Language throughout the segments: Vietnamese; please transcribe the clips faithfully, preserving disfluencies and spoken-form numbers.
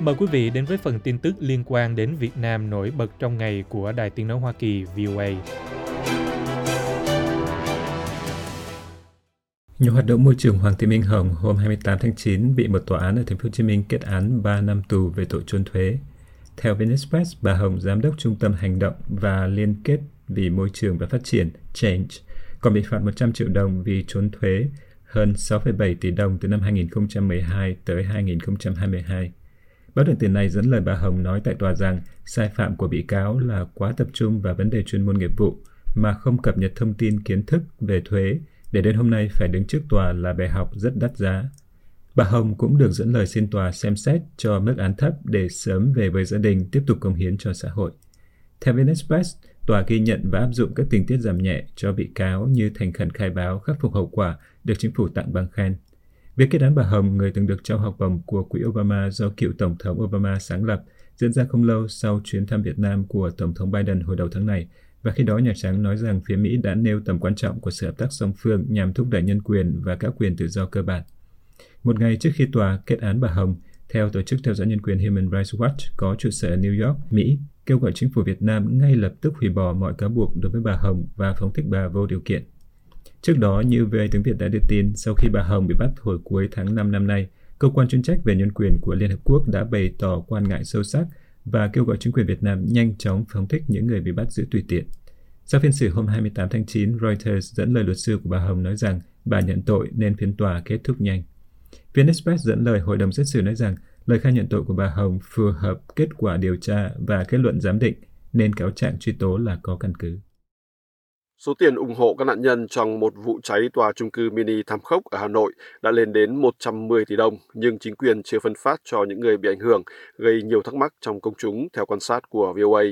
Mời quý vị đến với phần tin tức liên quan đến Việt Nam nổi bật trong ngày của Đài Tiếng nói Hoa Kỳ vê o a. Nhà hoạt động môi trường Hoàng Thị Minh Hồng hôm hai mươi tám tháng chín bị một tòa án ở thành phố Hồ Chí Minh kết án ba năm tù về tội trốn thuế. Theo VnExpress, bà Hồng, giám đốc Trung tâm Hành động và Liên kết vì Môi trường và Phát triển Change, còn bị phạt một trăm triệu đồng vì trốn thuế hơn sáu phẩy bảy tỷ đồng từ năm hai nghìn không trăm mười hai tới hai nghìn không trăm hai mươi hai. Báo Điện tử này dẫn lời bà Hồng nói tại tòa rằng sai phạm của bị cáo là quá tập trung vào vấn đề chuyên môn nghiệp vụ mà không cập nhật thông tin kiến thức về thuế, để đến hôm nay phải đứng trước tòa là bài học rất đắt giá. Bà Hồng cũng được dẫn lời xin tòa xem xét cho mức án thấp để sớm về với gia đình tiếp tục cống hiến cho xã hội. Theo VnExpress, tòa ghi nhận và áp dụng các tình tiết giảm nhẹ cho bị cáo như thành khẩn khai báo, khắc phục hậu quả, được chính phủ tặng bằng khen. Việc kết án bà Hồng, người từng được trao học bổng của Quỹ Obama do cựu Tổng thống Obama sáng lập, diễn ra không lâu sau chuyến thăm Việt Nam của Tổng thống Biden hồi đầu tháng này, và khi đó Nhà Trắng nói rằng phía Mỹ đã nêu tầm quan trọng của sự hợp tác song phương nhằm thúc đẩy nhân quyền và các quyền tự do cơ bản. Một ngày trước khi tòa kết án bà Hồng, theo tổ chức theo dõi nhân quyền Human Rights Watch có trụ sở ở New York, Mỹ, kêu gọi chính phủ Việt Nam ngay lập tức hủy bỏ mọi cáo buộc đối với bà Hồng và phóng thích bà vô điều kiện. Trước đó, như vê o a tiếng Việt đã đưa tin, sau khi bà Hồng bị bắt hồi cuối tháng năm năm nay, cơ quan chuyên trách về nhân quyền của Liên Hợp Quốc đã bày tỏ quan ngại sâu sắc và kêu gọi chính quyền Việt Nam nhanh chóng phóng thích những người bị bắt giữ tùy tiện. Sau phiên xử hôm hai mươi tám tháng chín, Reuters dẫn lời luật sư của bà Hồng nói rằng bà nhận tội nên phiên tòa kết thúc nhanh. VnExpress dẫn lời hội đồng xét xử nói rằng lời khai nhận tội của bà Hồng phù hợp kết quả điều tra và kết luận giám định nên cáo trạng truy tố là có căn cứ. Số tiền ủng hộ các nạn nhân trong một vụ cháy tòa chung cư mini thảm khốc ở Hà Nội đã lên đến một trăm mười tỷ đồng, nhưng chính quyền chưa phân phát cho những người bị ảnh hưởng, gây nhiều thắc mắc trong công chúng theo quan sát của vê o a.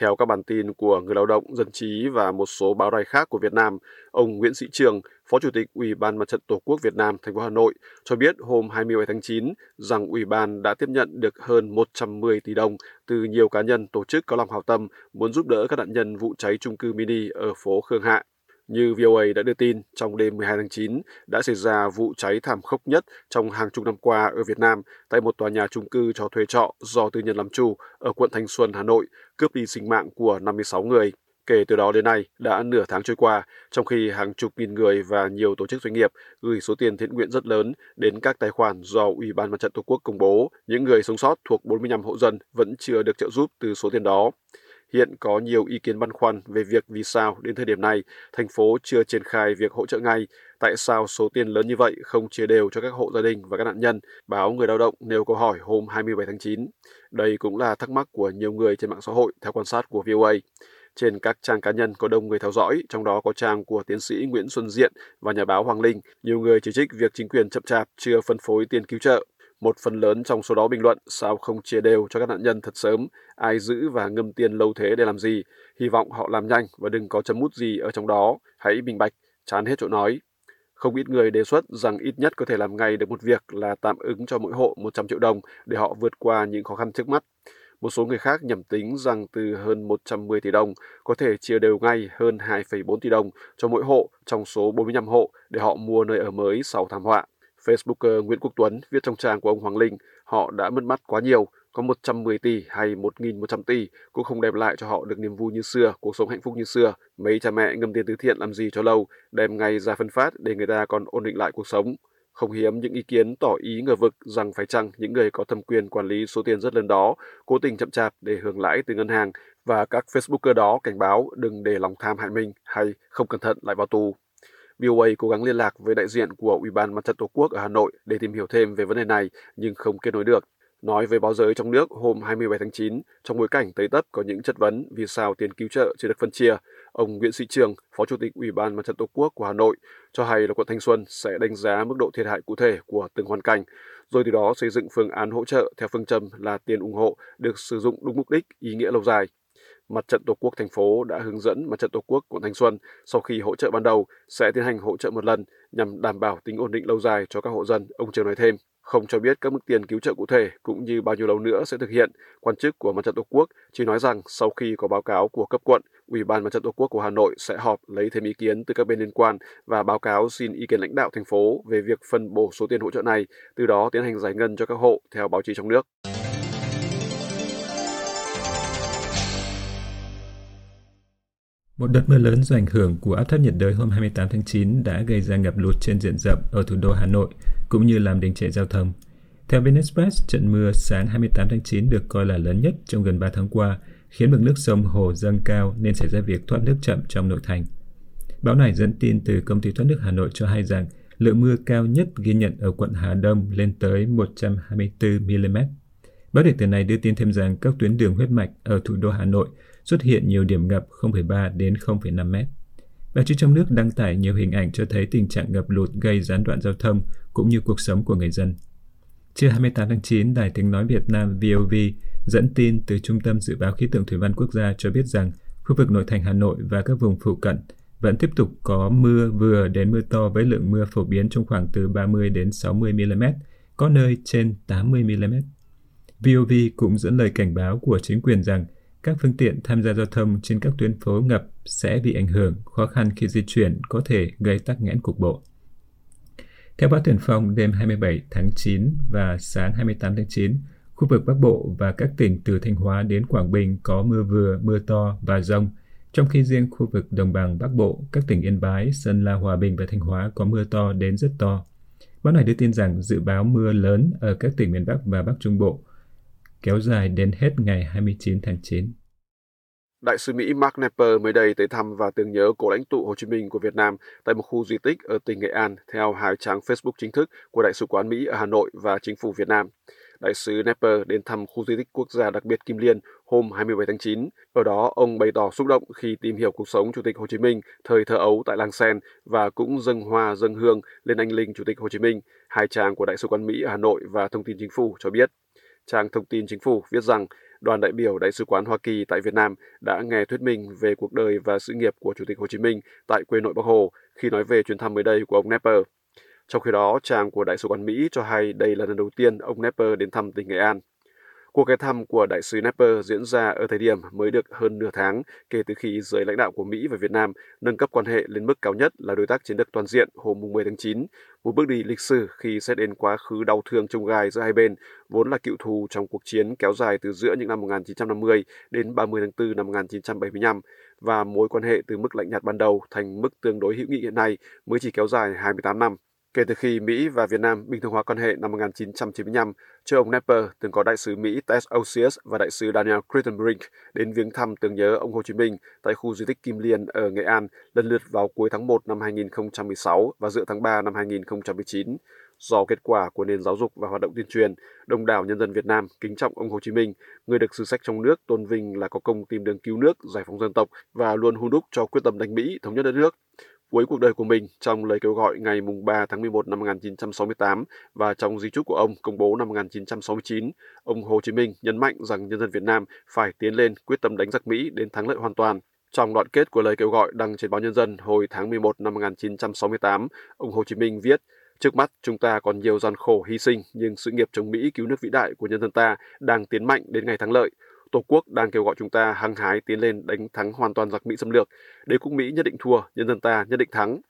Theo các bản tin của Người Lao Động, Dân Trí và một số báo đài khác của Việt Nam, ông Nguyễn Sĩ Trường, Phó Chủ tịch Ủy ban Mặt trận Tổ quốc Việt Nam thành phố Hà Nội cho biết hôm hai mươi bảy tháng chín rằng Ủy ban đã tiếp nhận được hơn một trăm mười tỷ đồng từ nhiều cá nhân tổ chức có lòng hảo tâm muốn giúp đỡ các nạn nhân vụ cháy chung cư mini ở phố Khương Hạ. Như vê o a đã đưa tin, trong đêm mười hai tháng chín đã xảy ra vụ cháy thảm khốc nhất trong hàng chục năm qua ở Việt Nam tại một tòa nhà chung cư cho thuê trọ do tư nhân làm chủ ở quận Thanh Xuân, Hà Nội, cướp đi sinh mạng của năm mươi sáu người. Kể từ đó đến nay đã nửa tháng trôi qua, trong khi hàng chục nghìn người và nhiều tổ chức doanh nghiệp gửi số tiền thiện nguyện rất lớn đến các tài khoản do Ủy ban Mặt trận Tổ quốc công bố, những người sống sót thuộc bốn mươi lăm hộ dân vẫn chưa được trợ giúp từ số tiền đó. Hiện có nhiều ý kiến băn khoăn về việc vì sao đến thời điểm này thành phố chưa triển khai việc hỗ trợ ngay, tại sao số tiền lớn như vậy không chia đều cho các hộ gia đình và các nạn nhân, báo Người Lao Động nêu câu hỏi hôm hai mươi bảy tháng chín. Đây cũng là thắc mắc của nhiều người trên mạng xã hội theo quan sát của vê o a. Trên các trang cá nhân có đông người theo dõi, trong đó có trang của tiến sĩ Nguyễn Xuân Diện và nhà báo Hoàng Linh, nhiều người chỉ trích việc chính quyền chậm chạp chưa phân phối tiền cứu trợ. Một phần lớn trong số đó bình luận sao không chia đều cho các nạn nhân thật sớm, ai giữ và ngâm tiền lâu thế để làm gì, hy vọng họ làm nhanh và đừng có chấm mút gì ở trong đó, hãy minh bạch, chán hết chỗ nói. Không ít người đề xuất rằng ít nhất có thể làm ngay được một việc là tạm ứng cho mỗi hộ một trăm triệu đồng để họ vượt qua những khó khăn trước mắt. Một số người khác nhẩm tính rằng từ hơn một trăm mười tỷ đồng có thể chia đều ngay hơn hai phẩy bốn tỷ đồng cho mỗi hộ trong số bốn mươi lăm hộ để họ mua nơi ở mới sau thảm họa. Facebooker Nguyễn Quốc Tuấn viết trong trang của ông Hoàng Linh, họ đã mất mát quá nhiều, có một trăm mười tỷ hay một nghìn một trăm tỷ cũng không đem lại cho họ được niềm vui như xưa, cuộc sống hạnh phúc như xưa. Mấy cha mẹ ngâm tiền từ thiện làm gì cho lâu, đem ngay ra phân phát để người ta còn ổn định lại cuộc sống. Không hiếm những ý kiến tỏ ý ngờ vực rằng phải chăng những người có thẩm quyền quản lý số tiền rất lớn đó cố tình chậm chạp để hưởng lãi từ ngân hàng, và các Facebooker đó cảnh báo đừng để lòng tham hại mình hay không cẩn thận lại vào tù. vê o a cố gắng liên lạc với đại diện của Ủy ban Mặt trận Tổ quốc ở Hà Nội để tìm hiểu thêm về vấn đề này nhưng không kết nối được. Nói với báo giới trong nước hôm hai mươi bảy tháng chín, trong bối cảnh tới tấp có những chất vấn vì sao tiền cứu trợ chưa được phân chia, ông Nguyễn Sĩ Trường, Phó Chủ tịch Ủy ban Mặt trận Tổ quốc của Hà Nội, cho hay là quận Thanh Xuân sẽ đánh giá mức độ thiệt hại cụ thể của từng hoàn cảnh, rồi từ đó xây dựng phương án hỗ trợ theo phương châm là tiền ủng hộ được sử dụng đúng mục đích, ý nghĩa lâu dài. Mặt trận Tổ quốc thành phố đã hướng dẫn Mặt trận Tổ quốc quận Thanh Xuân sau khi hỗ trợ ban đầu sẽ tiến hành hỗ trợ một lần nhằm đảm bảo tính ổn định lâu dài cho các hộ dân, ông Trường nói thêm. Không cho biết các mức tiền cứu trợ cụ thể cũng như bao nhiêu lâu nữa sẽ thực hiện, quan chức của Mặt trận Tổ quốc chỉ nói rằng sau khi có báo cáo của cấp quận, Ủy ban Mặt trận Tổ quốc của Hà Nội sẽ họp lấy thêm ý kiến từ các bên liên quan và báo cáo xin ý kiến lãnh đạo thành phố về việc phân bổ số tiền hỗ trợ này, từ đó tiến hành giải ngân cho các hộ theo báo chí trong nước. Một đợt mưa lớn do ảnh hưởng của áp thấp nhiệt đới hôm hai mươi tám tháng chín đã gây ra ngập lụt trên diện rộng ở thủ đô Hà Nội, cũng như làm đình trệ giao thông. Theo VnExpress, trận mưa sáng hai mươi tám tháng chín được coi là lớn nhất trong gần ba tháng qua, khiến mực nước sông Hồ dâng cao nên xảy ra việc thoát nước chậm trong nội thành. Báo này dẫn tin từ Công ty Thoát nước Hà Nội cho hay rằng lượng mưa cao nhất ghi nhận ở quận Hà Đông lên tới một trăm hai mươi tư mi-li-mét. Báo điện tử này đưa tin thêm rằng các tuyến đường huyết mạch ở thủ đô Hà Nội xuất hiện nhiều điểm ngập không phẩy ba đến không phẩy năm mét. Báo chí trong nước đăng tải nhiều hình ảnh cho thấy tình trạng ngập lụt gây gián đoạn giao thông cũng như cuộc sống của người dân. Trưa hai mươi tám tháng chín, Đài Tiếng Nói Việt Nam vê o vê dẫn tin từ Trung tâm Dự báo Khí tượng Thủy văn Quốc gia cho biết rằng khu vực nội thành Hà Nội và các vùng phụ cận vẫn tiếp tục có mưa vừa đến mưa to với lượng mưa phổ biến trong khoảng từ ba mươi đến sáu mươi mi-li-mét, có nơi trên tám mươi mi-li-mét. vê o vê cũng dẫn lời cảnh báo của chính quyền rằng các phương tiện tham gia giao thông trên các tuyến phố ngập sẽ bị ảnh hưởng, khó khăn khi di chuyển, có thể gây tắc nghẽn cục bộ. Theo báo Tiền Phong, đêm hai mươi bảy tháng chín và sáng hai mươi tám tháng chín, khu vực Bắc Bộ và các tỉnh từ Thanh Hóa đến Quảng Bình có mưa vừa, mưa to và dông, trong khi riêng khu vực Đồng bằng Bắc Bộ, các tỉnh Yên Bái, Sơn La, Hòa Bình và Thanh Hóa có mưa to đến rất to. Báo này đưa tin rằng dự báo mưa lớn ở các tỉnh miền Bắc và Bắc Trung Bộ kéo dài đến hết ngày hai mươi chín tháng chín. Đại sứ Mỹ Mark Knapper mới đây tới thăm và tưởng nhớ cố lãnh tụ Hồ Chí Minh của Việt Nam tại một khu di tích ở tỉnh Nghệ An, theo hai trang Facebook chính thức của Đại sứ quán Mỹ ở Hà Nội và Chính phủ Việt Nam. Đại sứ Knapper đến thăm khu di tích quốc gia đặc biệt Kim Liên hôm hai mươi bảy tháng chín. Ở đó, ông bày tỏ xúc động khi tìm hiểu cuộc sống Chủ tịch Hồ Chí Minh thời thơ ấu tại làng Sen và cũng dâng hoa dâng hương lên anh linh Chủ tịch Hồ Chí Minh. Hai trang của Đại sứ quán Mỹ ở Hà Nội và Thông tin Chính phủ cho biết. Trang Thông tin Chính phủ viết rằng đoàn đại biểu Đại sứ quán Hoa Kỳ tại Việt Nam đã nghe thuyết minh về cuộc đời và sự nghiệp của Chủ tịch Hồ Chí Minh tại quê nội Bắc Hồ khi nói về chuyến thăm mới đây của ông Knapper. Trong khi đó, trang của Đại sứ quán Mỹ cho hay đây là lần đầu tiên ông Knapper đến thăm tỉnh Nghệ An. Cuộc ghé thăm của Đại sứ Knapper diễn ra ở thời điểm mới được hơn nửa tháng kể từ khi giới lãnh đạo của Mỹ và Việt Nam nâng cấp quan hệ lên mức cao nhất là đối tác chiến lược toàn diện hôm mười tháng chín, một bước đi lịch sử khi xét đến quá khứ đau thương chông gai giữa hai bên, vốn là cựu thù trong cuộc chiến kéo dài từ giữa những năm một nghìn chín trăm năm mươi đến ba mươi tháng tư năm một nghìn chín trăm bảy mươi lăm, và mối quan hệ từ mức lạnh nhạt ban đầu thành mức tương đối hữu nghị hiện nay mới chỉ kéo dài hai mươi tám năm. Kể từ khi Mỹ và Việt Nam bình thường hóa quan hệ năm một nghìn chín trăm chín mươi lăm, trước ông Knapper từng có Đại sứ Mỹ Ted Osius và Đại sứ Daniel Crittenbrink đến viếng thăm tưởng nhớ ông Hồ Chí Minh tại khu di tích Kim Liên ở Nghệ An lần lượt vào cuối tháng một năm hai nghìn không trăm mười sáu và giữa tháng ba năm hai nghìn không trăm mười chín. Do kết quả của nền giáo dục và hoạt động tuyên truyền, đông đảo nhân dân Việt Nam kính trọng ông Hồ Chí Minh, người được sử sách trong nước tôn vinh là có công tìm đường cứu nước, giải phóng dân tộc và luôn hun đúc cho quyết tâm đánh Mỹ, thống nhất đất nước. Cuối cuộc đời của mình, trong lời kêu gọi ngày ba tháng mười một năm một nghìn chín trăm sáu mươi tám và trong di chúc của ông công bố năm một nghìn chín trăm sáu mươi chín, ông Hồ Chí Minh nhấn mạnh rằng nhân dân Việt Nam phải tiến lên quyết tâm đánh giặc Mỹ đến thắng lợi hoàn toàn. Trong đoạn kết của lời kêu gọi đăng trên báo Nhân dân hồi tháng mười một năm một nghìn chín trăm sáu mươi tám, ông Hồ Chí Minh viết: "Trước mắt chúng ta còn nhiều gian khổ hy sinh, nhưng sự nghiệp chống Mỹ cứu nước vĩ đại của nhân dân ta đang tiến mạnh đến ngày thắng lợi. Tổ quốc đang kêu gọi chúng ta hăng hái tiến lên đánh thắng hoàn toàn giặc Mỹ xâm lược. Đế quốc Mỹ nhất định thua, nhân dân ta nhất định thắng."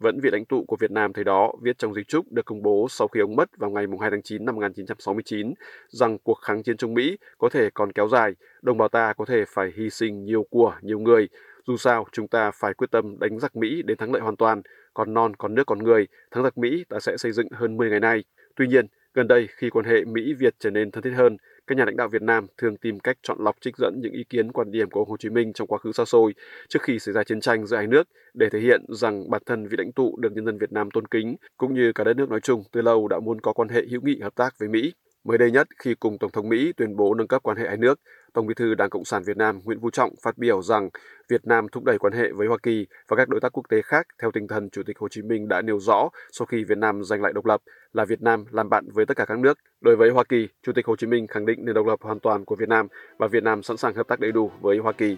Vẫn vị lãnh tụ của Việt Nam thời đó viết trong di chúc được công bố sau khi ông mất vào ngày hai tháng chín năm một nghìn chín trăm sáu mươi chín rằng cuộc kháng chiến chống Mỹ có thể còn kéo dài, đồng bào ta có thể phải hy sinh nhiều của, nhiều người. Dù sao, chúng ta phải quyết tâm đánh giặc Mỹ đến thắng lợi hoàn toàn. Còn non, còn nước, còn người, thắng giặc Mỹ ta sẽ xây dựng hơn mười ngày nay. Tuy nhiên, gần đây khi quan hệ Mỹ-Việt trở nên thân thiết hơn, các nhà lãnh đạo Việt Nam thường tìm cách chọn lọc trích dẫn những ý kiến quan điểm của ông Hồ Chí Minh trong quá khứ xa xôi trước khi xảy ra chiến tranh giữa hai nước để thể hiện rằng bản thân vị lãnh tụ được nhân dân Việt Nam tôn kính, cũng như cả đất nước nói chung từ lâu đã muốn có quan hệ hữu nghị hợp tác với Mỹ. Mới đây nhất, khi cùng Tổng thống Mỹ tuyên bố nâng cấp quan hệ hai nước, Tổng Bí thư Đảng Cộng sản Việt Nam Nguyễn Phú Trọng phát biểu rằng Việt Nam thúc đẩy quan hệ với Hoa Kỳ và các đối tác quốc tế khác theo tinh thần Chủ tịch Hồ Chí Minh đã nêu rõ sau khi Việt Nam giành lại độc lập, là Việt Nam làm bạn với tất cả các nước. Đối với Hoa Kỳ, Chủ tịch Hồ Chí Minh khẳng định nền độc lập hoàn toàn của Việt Nam và Việt Nam sẵn sàng hợp tác đầy đủ với Hoa Kỳ.